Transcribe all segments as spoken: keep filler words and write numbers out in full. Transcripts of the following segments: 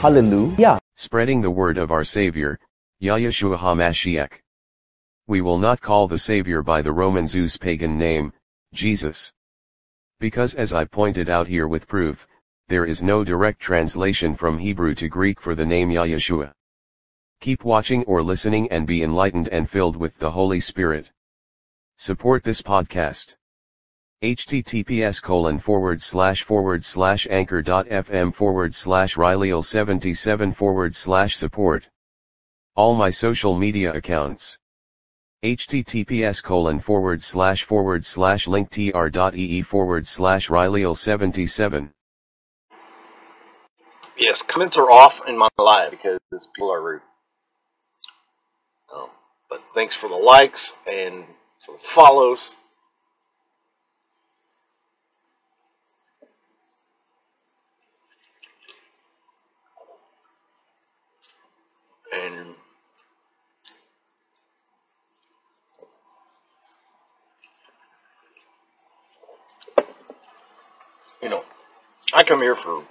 Hallelujah. Spreading the word of our Savior, Yahushua HaMashiach. We will not call the Savior by the Roman Zeus pagan name, Jesus. Because as I pointed out here with proof, there is no direct translation from Hebrew to Greek for the name Yahushua. Keep watching or listening and be enlightened and filled with the Holy Spirit. Support this podcast. https colon forward slash forward slash anchor dot fm forward slash rileyil77 forward slash support. All my social media accounts. https colon forward slash forward slash linktr dot ee forward slash rileyil77. Yes, comments are off in my live because people are rude. Um, but thanks for the likes and for the follows. And you know, I come here for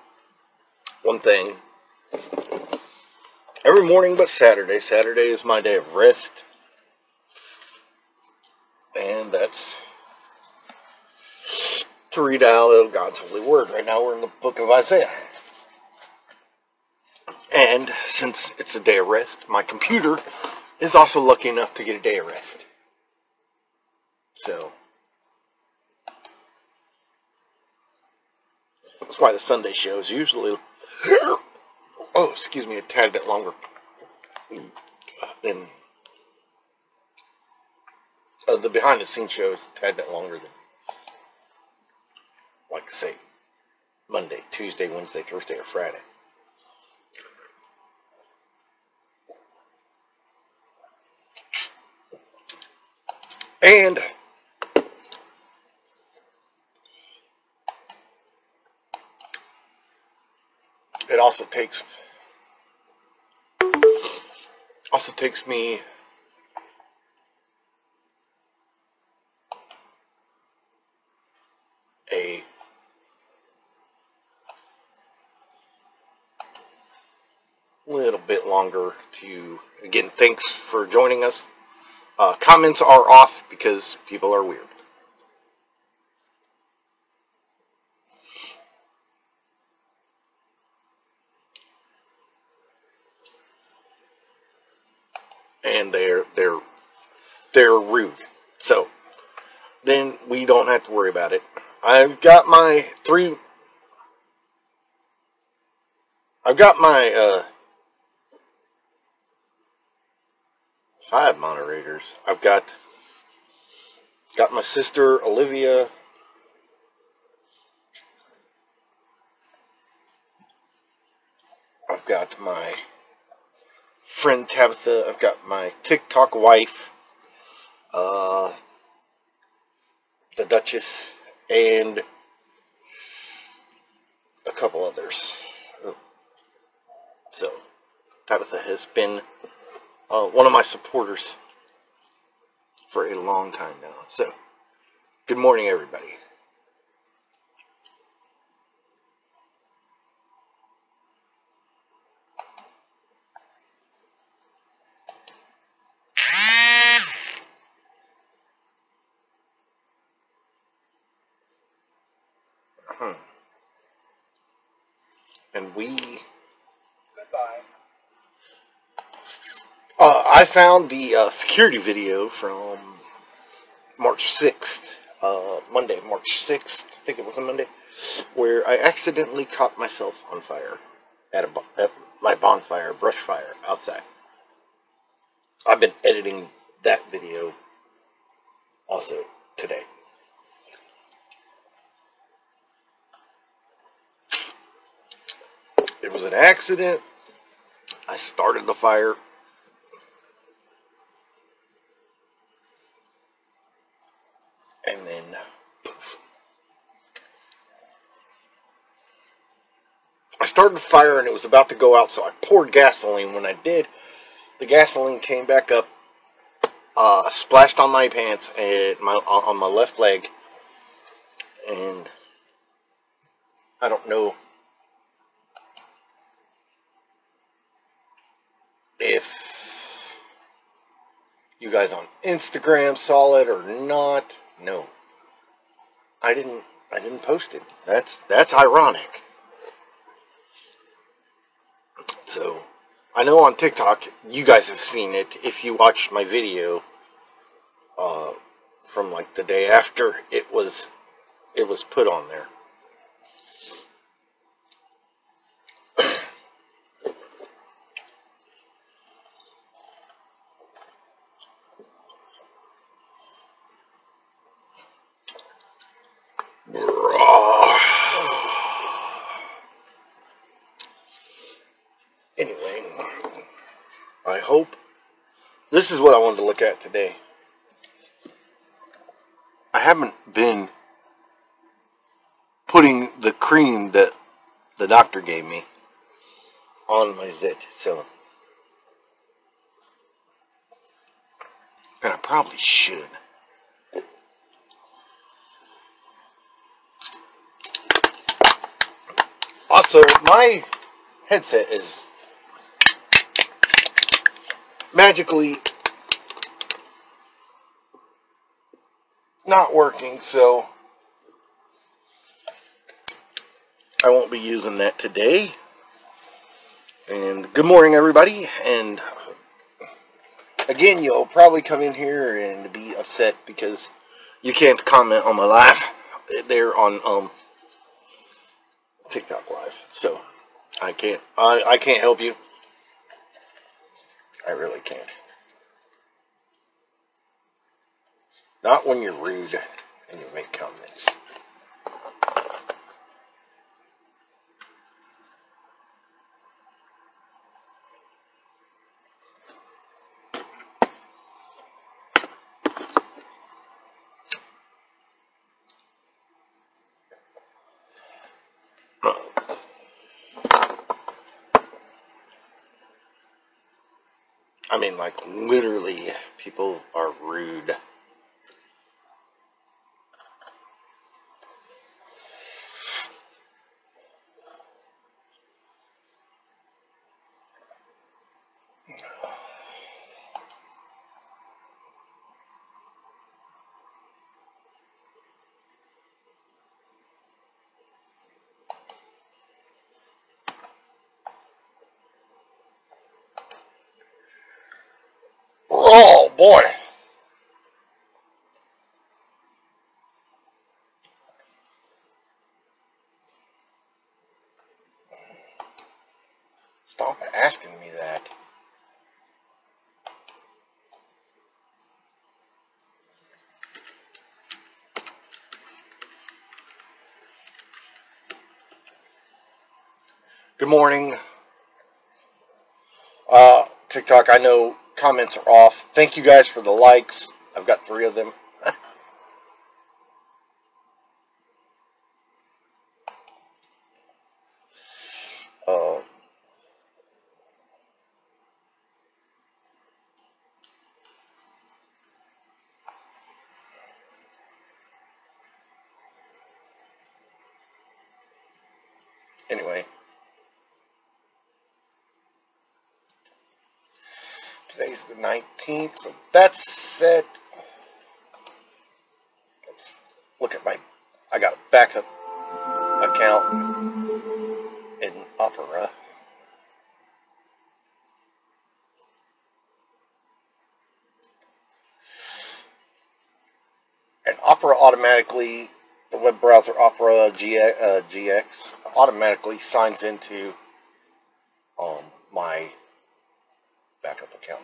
one thing every morning, but Saturday. Saturday is my day of rest, and that's to read out of God's holy word. Right now, we're in the book of Isaiah. And since it's a day of rest, my computer is also lucky enough to get a day of rest. So, that's why the Sunday show is usually, oh, excuse me, a tad bit longer than, uh, the behind the scenes show is a tad bit longer than, like say, Monday, Tuesday, Wednesday, Thursday, or Friday. And it also takes also takes me a little bit longer to, again, thanks for joining us. Uh, comments are off because people are weird. And they're they're they're rude. So then we don't have to worry about it. I've got my three I've got my uh five moderators. I've got got my sister Olivia, I've got my friend Tabitha, I've got my TikTok wife, uh, the Duchess, and a couple others. So Tabitha has been Uh, one of my supporters for a long time now. So, good morning, everybody. Hmm. And we... Goodbye. Uh, I found the uh, security video from March sixth. Uh, Monday, March sixth. I think it was a Monday. Where I accidentally caught myself on fire. At, a, at my bonfire, brush fire, outside. I've been editing that video also today. It was an accident. I started the fire. And then, poof. I started the fire and it was about to go out, so I poured gasoline. When I did, the gasoline came back up, uh, splashed on my pants and my on my left leg. And I don't know if you guys on Instagram saw it or not. No, I didn't. I didn't post it. That's that's ironic. So, I know on TikTok you guys have seen it. If you watched my video uh, from like the day after, it was it was put on there. This is what I wanted to look at today. I haven't been putting the cream that the doctor gave me on my zit, so. And I probably should. Also, my headset is magically not working, so I won't be using that today. And good morning, everybody. And again, you'll probably come in here and be upset because you can't comment on my live. They're on um TikTok live, so I can't. I I can't help you. I really can't. Not when you're rude and you make comments. I mean, like, literally, people are rude. Oh, boy. Stop asking me that. Good morning. Uh, TikTok, I know comments are off. Thank you guys for the likes. I've got three of them. uh, anyway. Today's the nineteenth, so that's set. Let's look at my, I got a backup. account in Opera. And Opera automatically, the web browser Opera G X automatically signs into um, my backup account.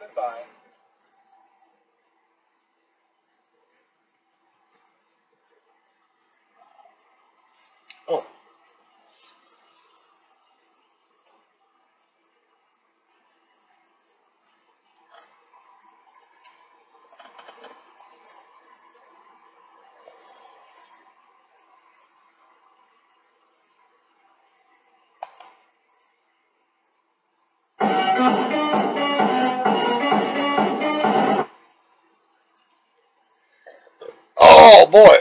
Goodbye. Oh. Oh boy.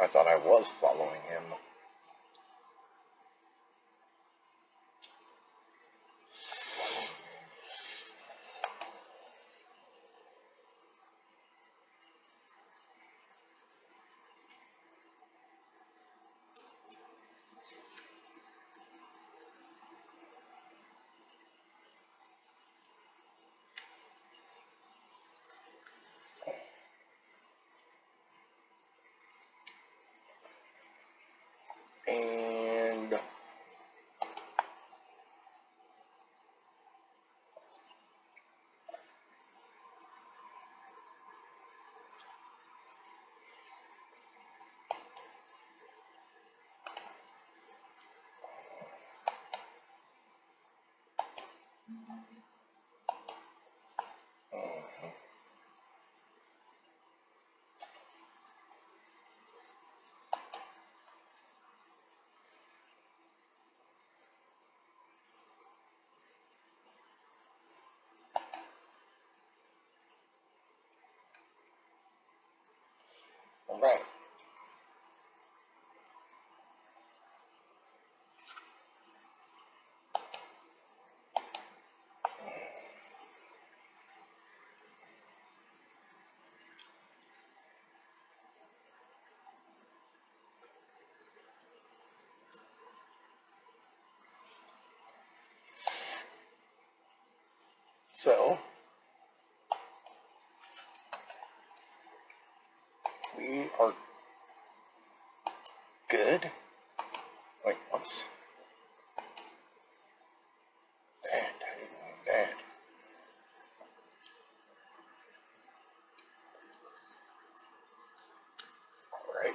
I thought I was following him. And right. So are good. Wait, what's that? I didn't want that. All right.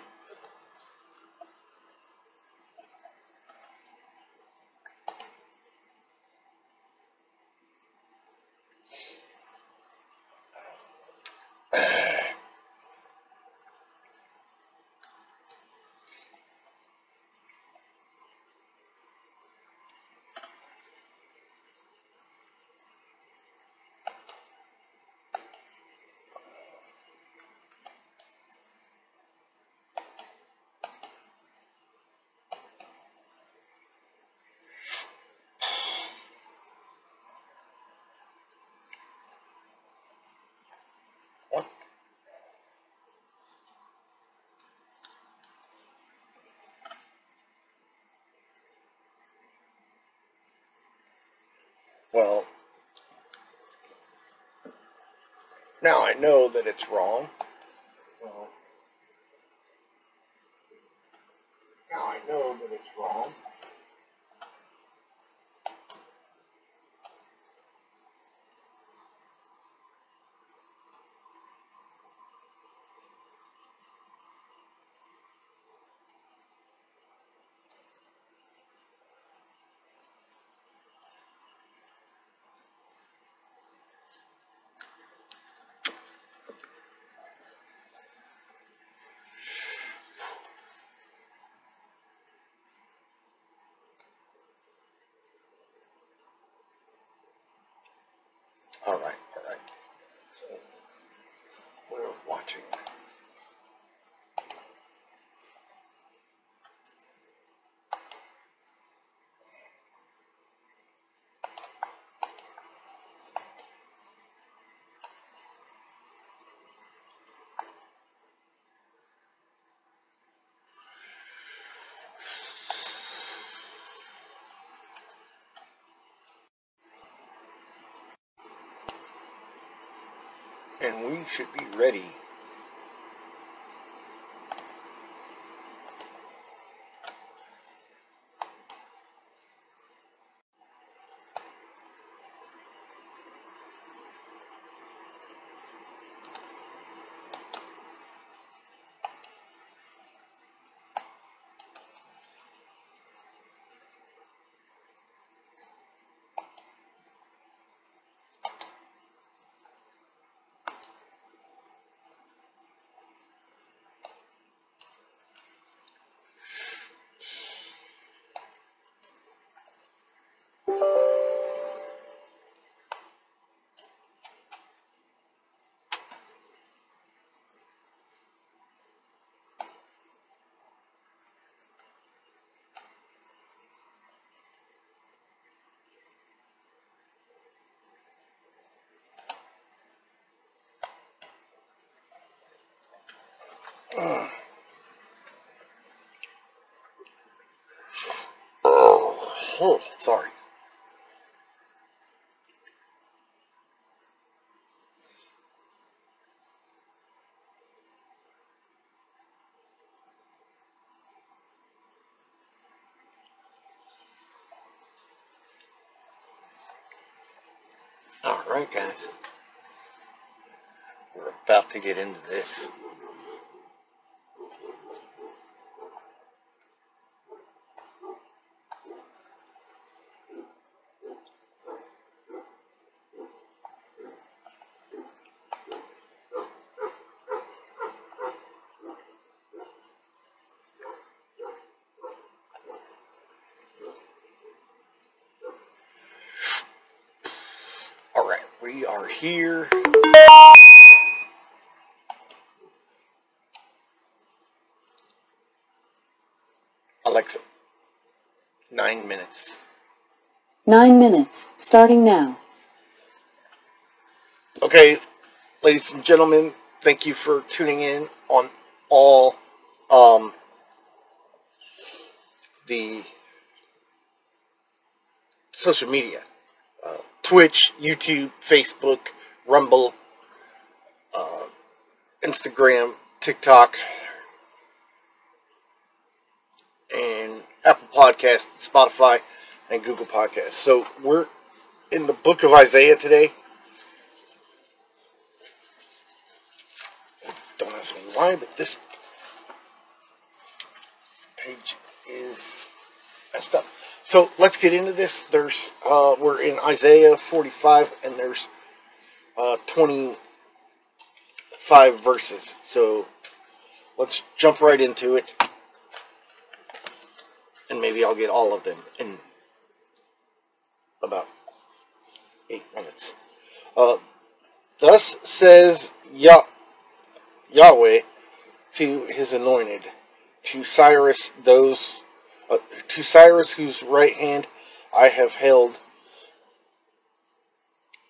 Well, now I know that it's wrong. Well, now I know that it's wrong. All right, all right. So we're watching. And we should be ready. Ugh. Oh, oh, sorry. All right, guys. We're about to get into this. We are here. Alexa, nine minutes. Nine minutes, starting now. Okay, ladies and gentlemen, thank you for tuning in on all um, the social media. Uh, Twitch, YouTube, Facebook, Rumble, uh, Instagram, TikTok, Podcasts, Spotify, and Google Podcasts. So we're in the book of Isaiah today. Don't ask me why, but this page is messed up. So let's get into this. There's uh, we're in Isaiah forty-five, and there's uh, twenty-five verses. So let's jump right into it. And maybe I'll get all of them in about eight minutes. Uh, Thus says Yah- Yahweh to his anointed, to Cyrus, those uh, to Cyrus whose right hand I have held,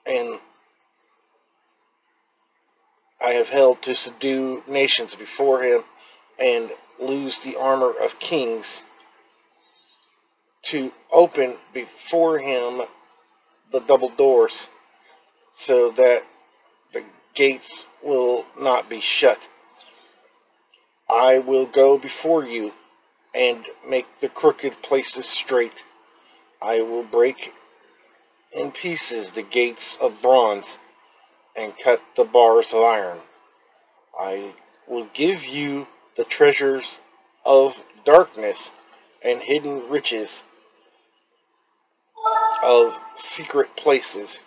and I have held to subdue nations before him, and loose the armor of kings, to open before him the double doors, so that the gates will not be shut. I will go before you and make the crooked places straight. I will break in pieces the gates of bronze and cut the bars of iron. I will give you the treasures of darkness and hidden riches of secret places,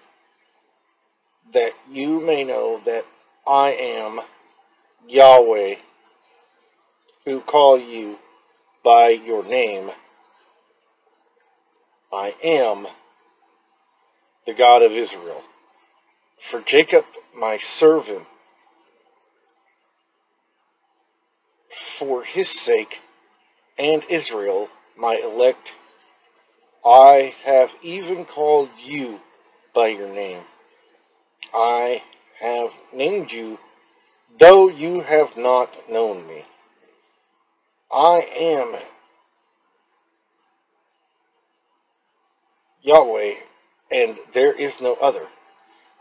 that you may know that I am Yahweh, who call you by your name. I am the God of Israel. For Jacob my servant, for his sake, and Israel my elect, I have even called you by your name. I have named you, though you have not known me. I am Yahweh, and there is no other.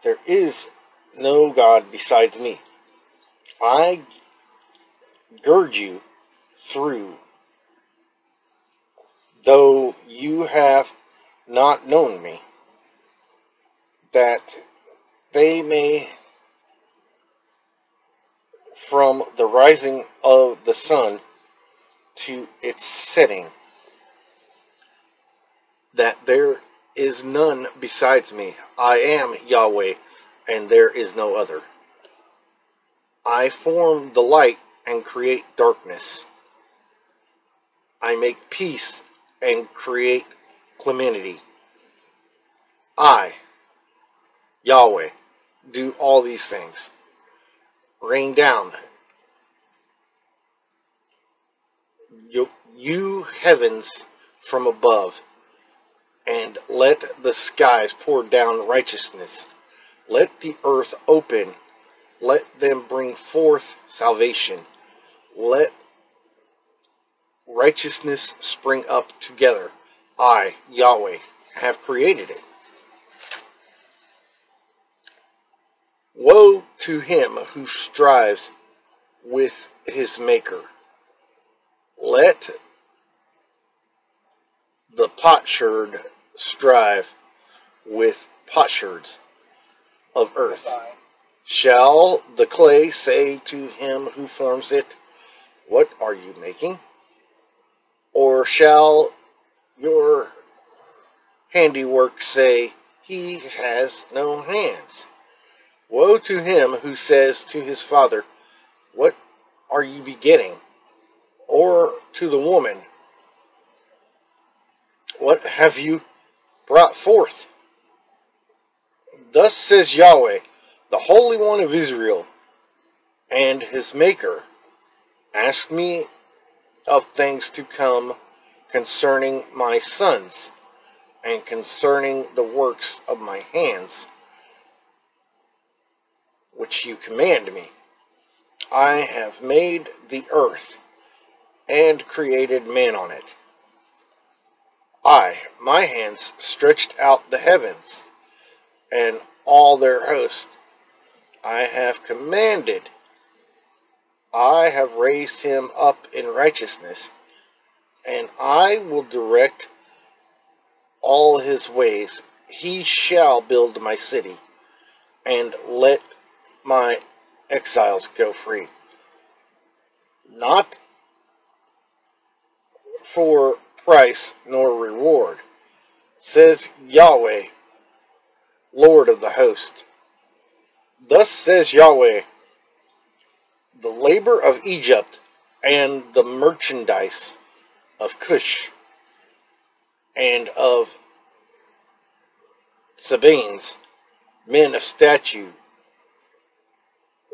There is no God besides me. I gird you through, though you have not known me, that they may, from the rising of the sun to its setting, that there is none besides me. I am Yahweh, and there is no other. I form the light and create darkness. I make peace and create calamity. I, Yahweh, do all these things. Rain down, you, you heavens from above, and let the skies pour down righteousness. Let the earth open. Let them bring forth salvation. Let righteousness spring up together. I, Yahweh, have created it. Woe to him who strives with his maker. Let the potsherd strive with potsherds of earth. Shall the clay say to him who forms it, what are you making? Or shall your handiwork say, he has no hands? Woe to him who says to his father, what are you begetting? Or to the woman, what have you brought forth? Thus says Yahweh, the Holy One of Israel, and his Maker, ask me of things to come concerning my sons, and concerning the works of my hands, which you command me. I have made the earth, and created man on it. I, my hands, stretched out the heavens, and all their host. I have commanded. I have raised him up in righteousness, and I will direct all his ways. He shall build my city, and let my exiles go free. Not for price nor reward, says Yahweh, Lord of the host. Thus says Yahweh, the labor of Egypt and the merchandise of Cush and of Sabeans, men of statue,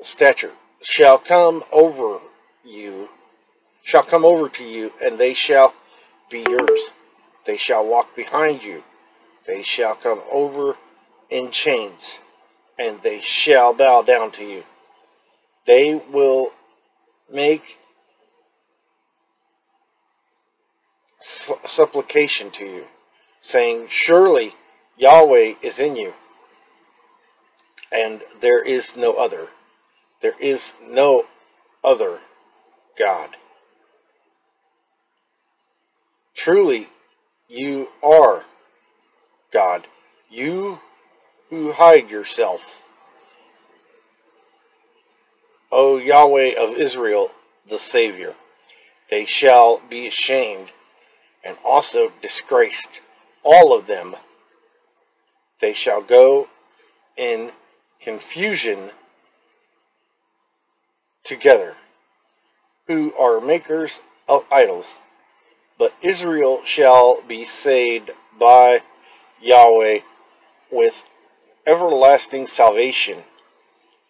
stature, shall come over you, shall come over to you, and they shall be yours. They shall walk behind you. They shall come over in chains, and they shall bow down to you. They will make supplication to you, saying, surely Yahweh is in you, and there is no other. There is no other God. Truly, you are God, you who hide yourself, O Yahweh of Israel, the Savior. They shall be ashamed and also disgraced, all of them. They shall go in confusion together, who are makers of idols. But Israel shall be saved by Yahweh with everlasting salvation.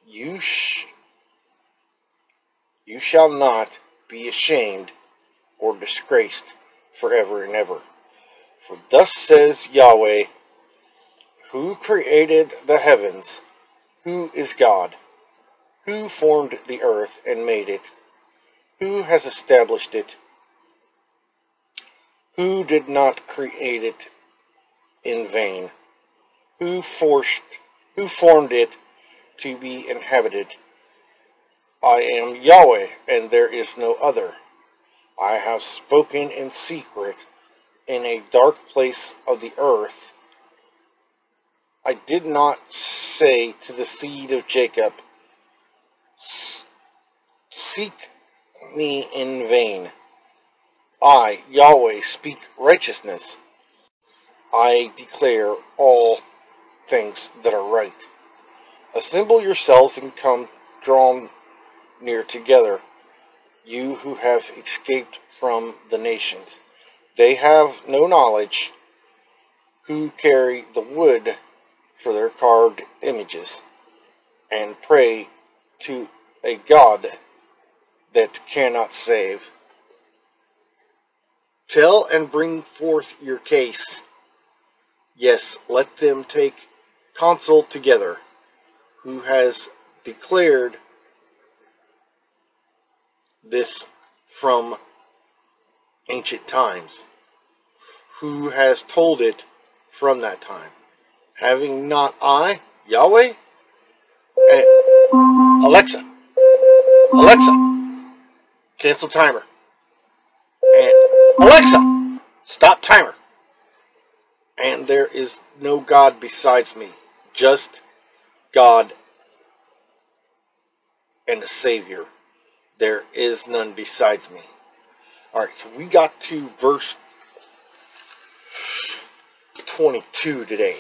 You, sh- you shall not be ashamed or disgraced forever and ever. For thus says Yahweh, who created the heavens, who is God, who formed the earth and made it, who has established it, who did not create it in vain, who forced, who formed it to be inhabited. I am Yahweh, and there is no other. I have spoken in secret in a dark place of the earth. I did not say to the seed of Jacob, seek me in vain. I, Yahweh, speak righteousness. I declare all things that are right. Assemble yourselves and come drawn near together, you who have escaped from the nations. They have no knowledge, who carry the wood for their carved images, and pray to a God that cannot save. Tell and bring forth your case. Yes, let them take counsel together, who has declared this from ancient times, who has told it from that time. Having not I, Yahweh? And Alexa, Alexa, cancel timer. And Alexa, stop timer. And there is no God besides me, just God and a Savior. There is none besides me. Alright, so we got to verse twenty-two today.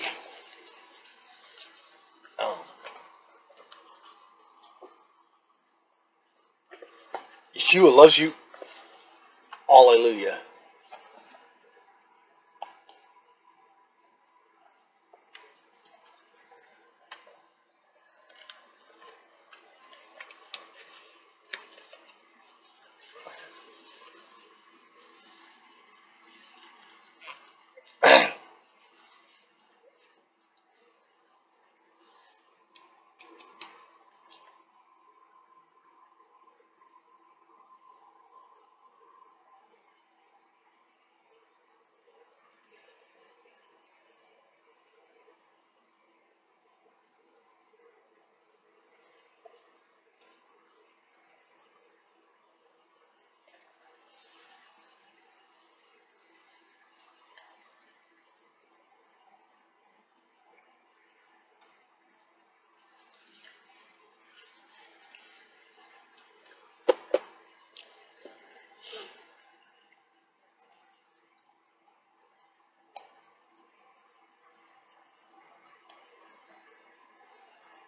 Yeshua loves you. Hallelujah.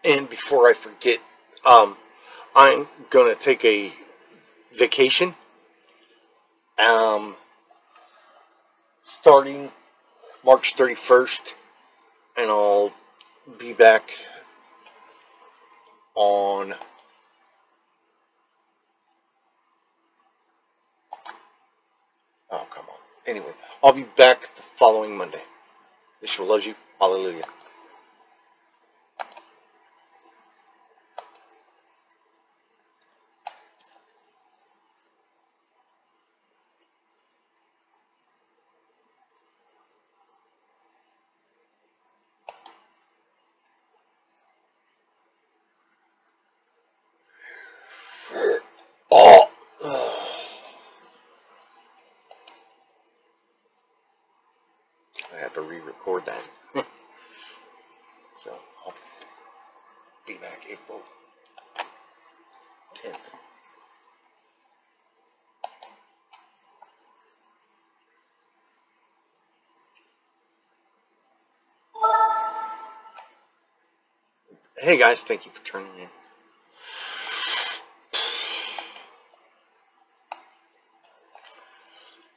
And before I forget, um, I'm going to take a vacation. Um, starting March thirty-first. And I'll be back on oh come on anyway I'll be back the following Monday. Yeshua loves you. Hallelujah. Hey guys, thank you for tuning in.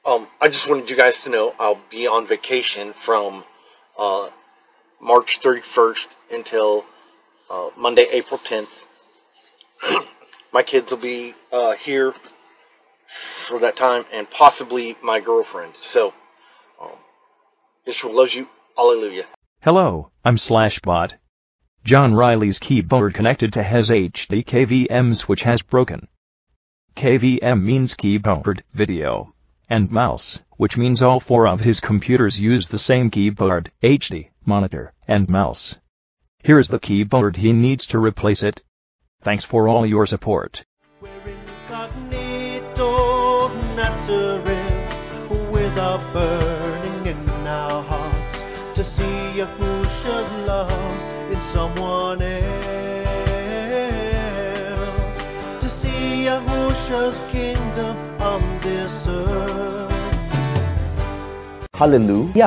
Um, I just wanted you guys to know I'll be on vacation from uh, March thirty-first until uh, Monday, April tenth. My kids will be uh, here for that time, and possibly my girlfriend. So, um, Yeshua loves you. Hallelujah. Hello, I'm SlashBot. John Riley's keyboard connected to his H D K V M switch has broken. K V M means keyboard, video, and mouse, which means all four of his computers use the same keyboard, H D, monitor, and mouse. Here is the keyboard he needs to replace it. Thanks for all your support. We're incognito, natural, with a burning in our hearts to see Yahusha's love in someone else, to see Yahushua's kingdom on this earth. Hallelujah.